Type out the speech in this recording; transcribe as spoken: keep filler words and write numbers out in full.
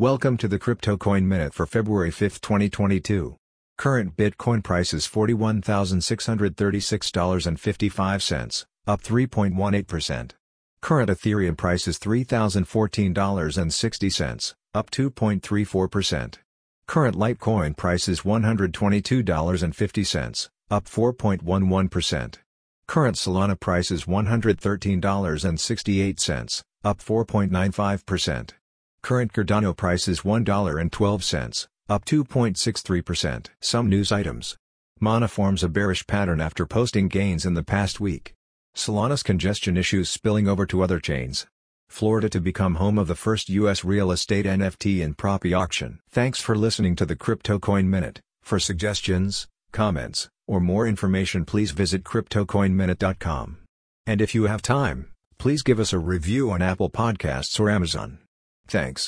Welcome to the CryptoCoin Minute for February fifth, twenty twenty-two. Current Bitcoin price is forty-one thousand six hundred thirty-six dollars and fifty-five cents, up three point one eight percent. Current Ethereum price is three thousand fourteen dollars and sixty cents, up two point three four percent. Current Litecoin price is one hundred twenty-two dollars and fifty cents, up four point one one percent. Current Solana price is one hundred thirteen dollars and sixty-eight cents, up four point nine five percent. Current Cardano price is one dollar and twelve cents, up two point six three percent. Some news items. Mana forms a bearish pattern after posting gains in the past week. Solana's congestion issues spilling over to other chains. Florida to become home of the first U S real estate N F T and property auction. Thanks for listening to the CryptoCoin Minute. For suggestions, comments, or more information, please visit crypto coin minute dot com. And if you have time, please give us a review on Apple Podcasts or Amazon. Thanks.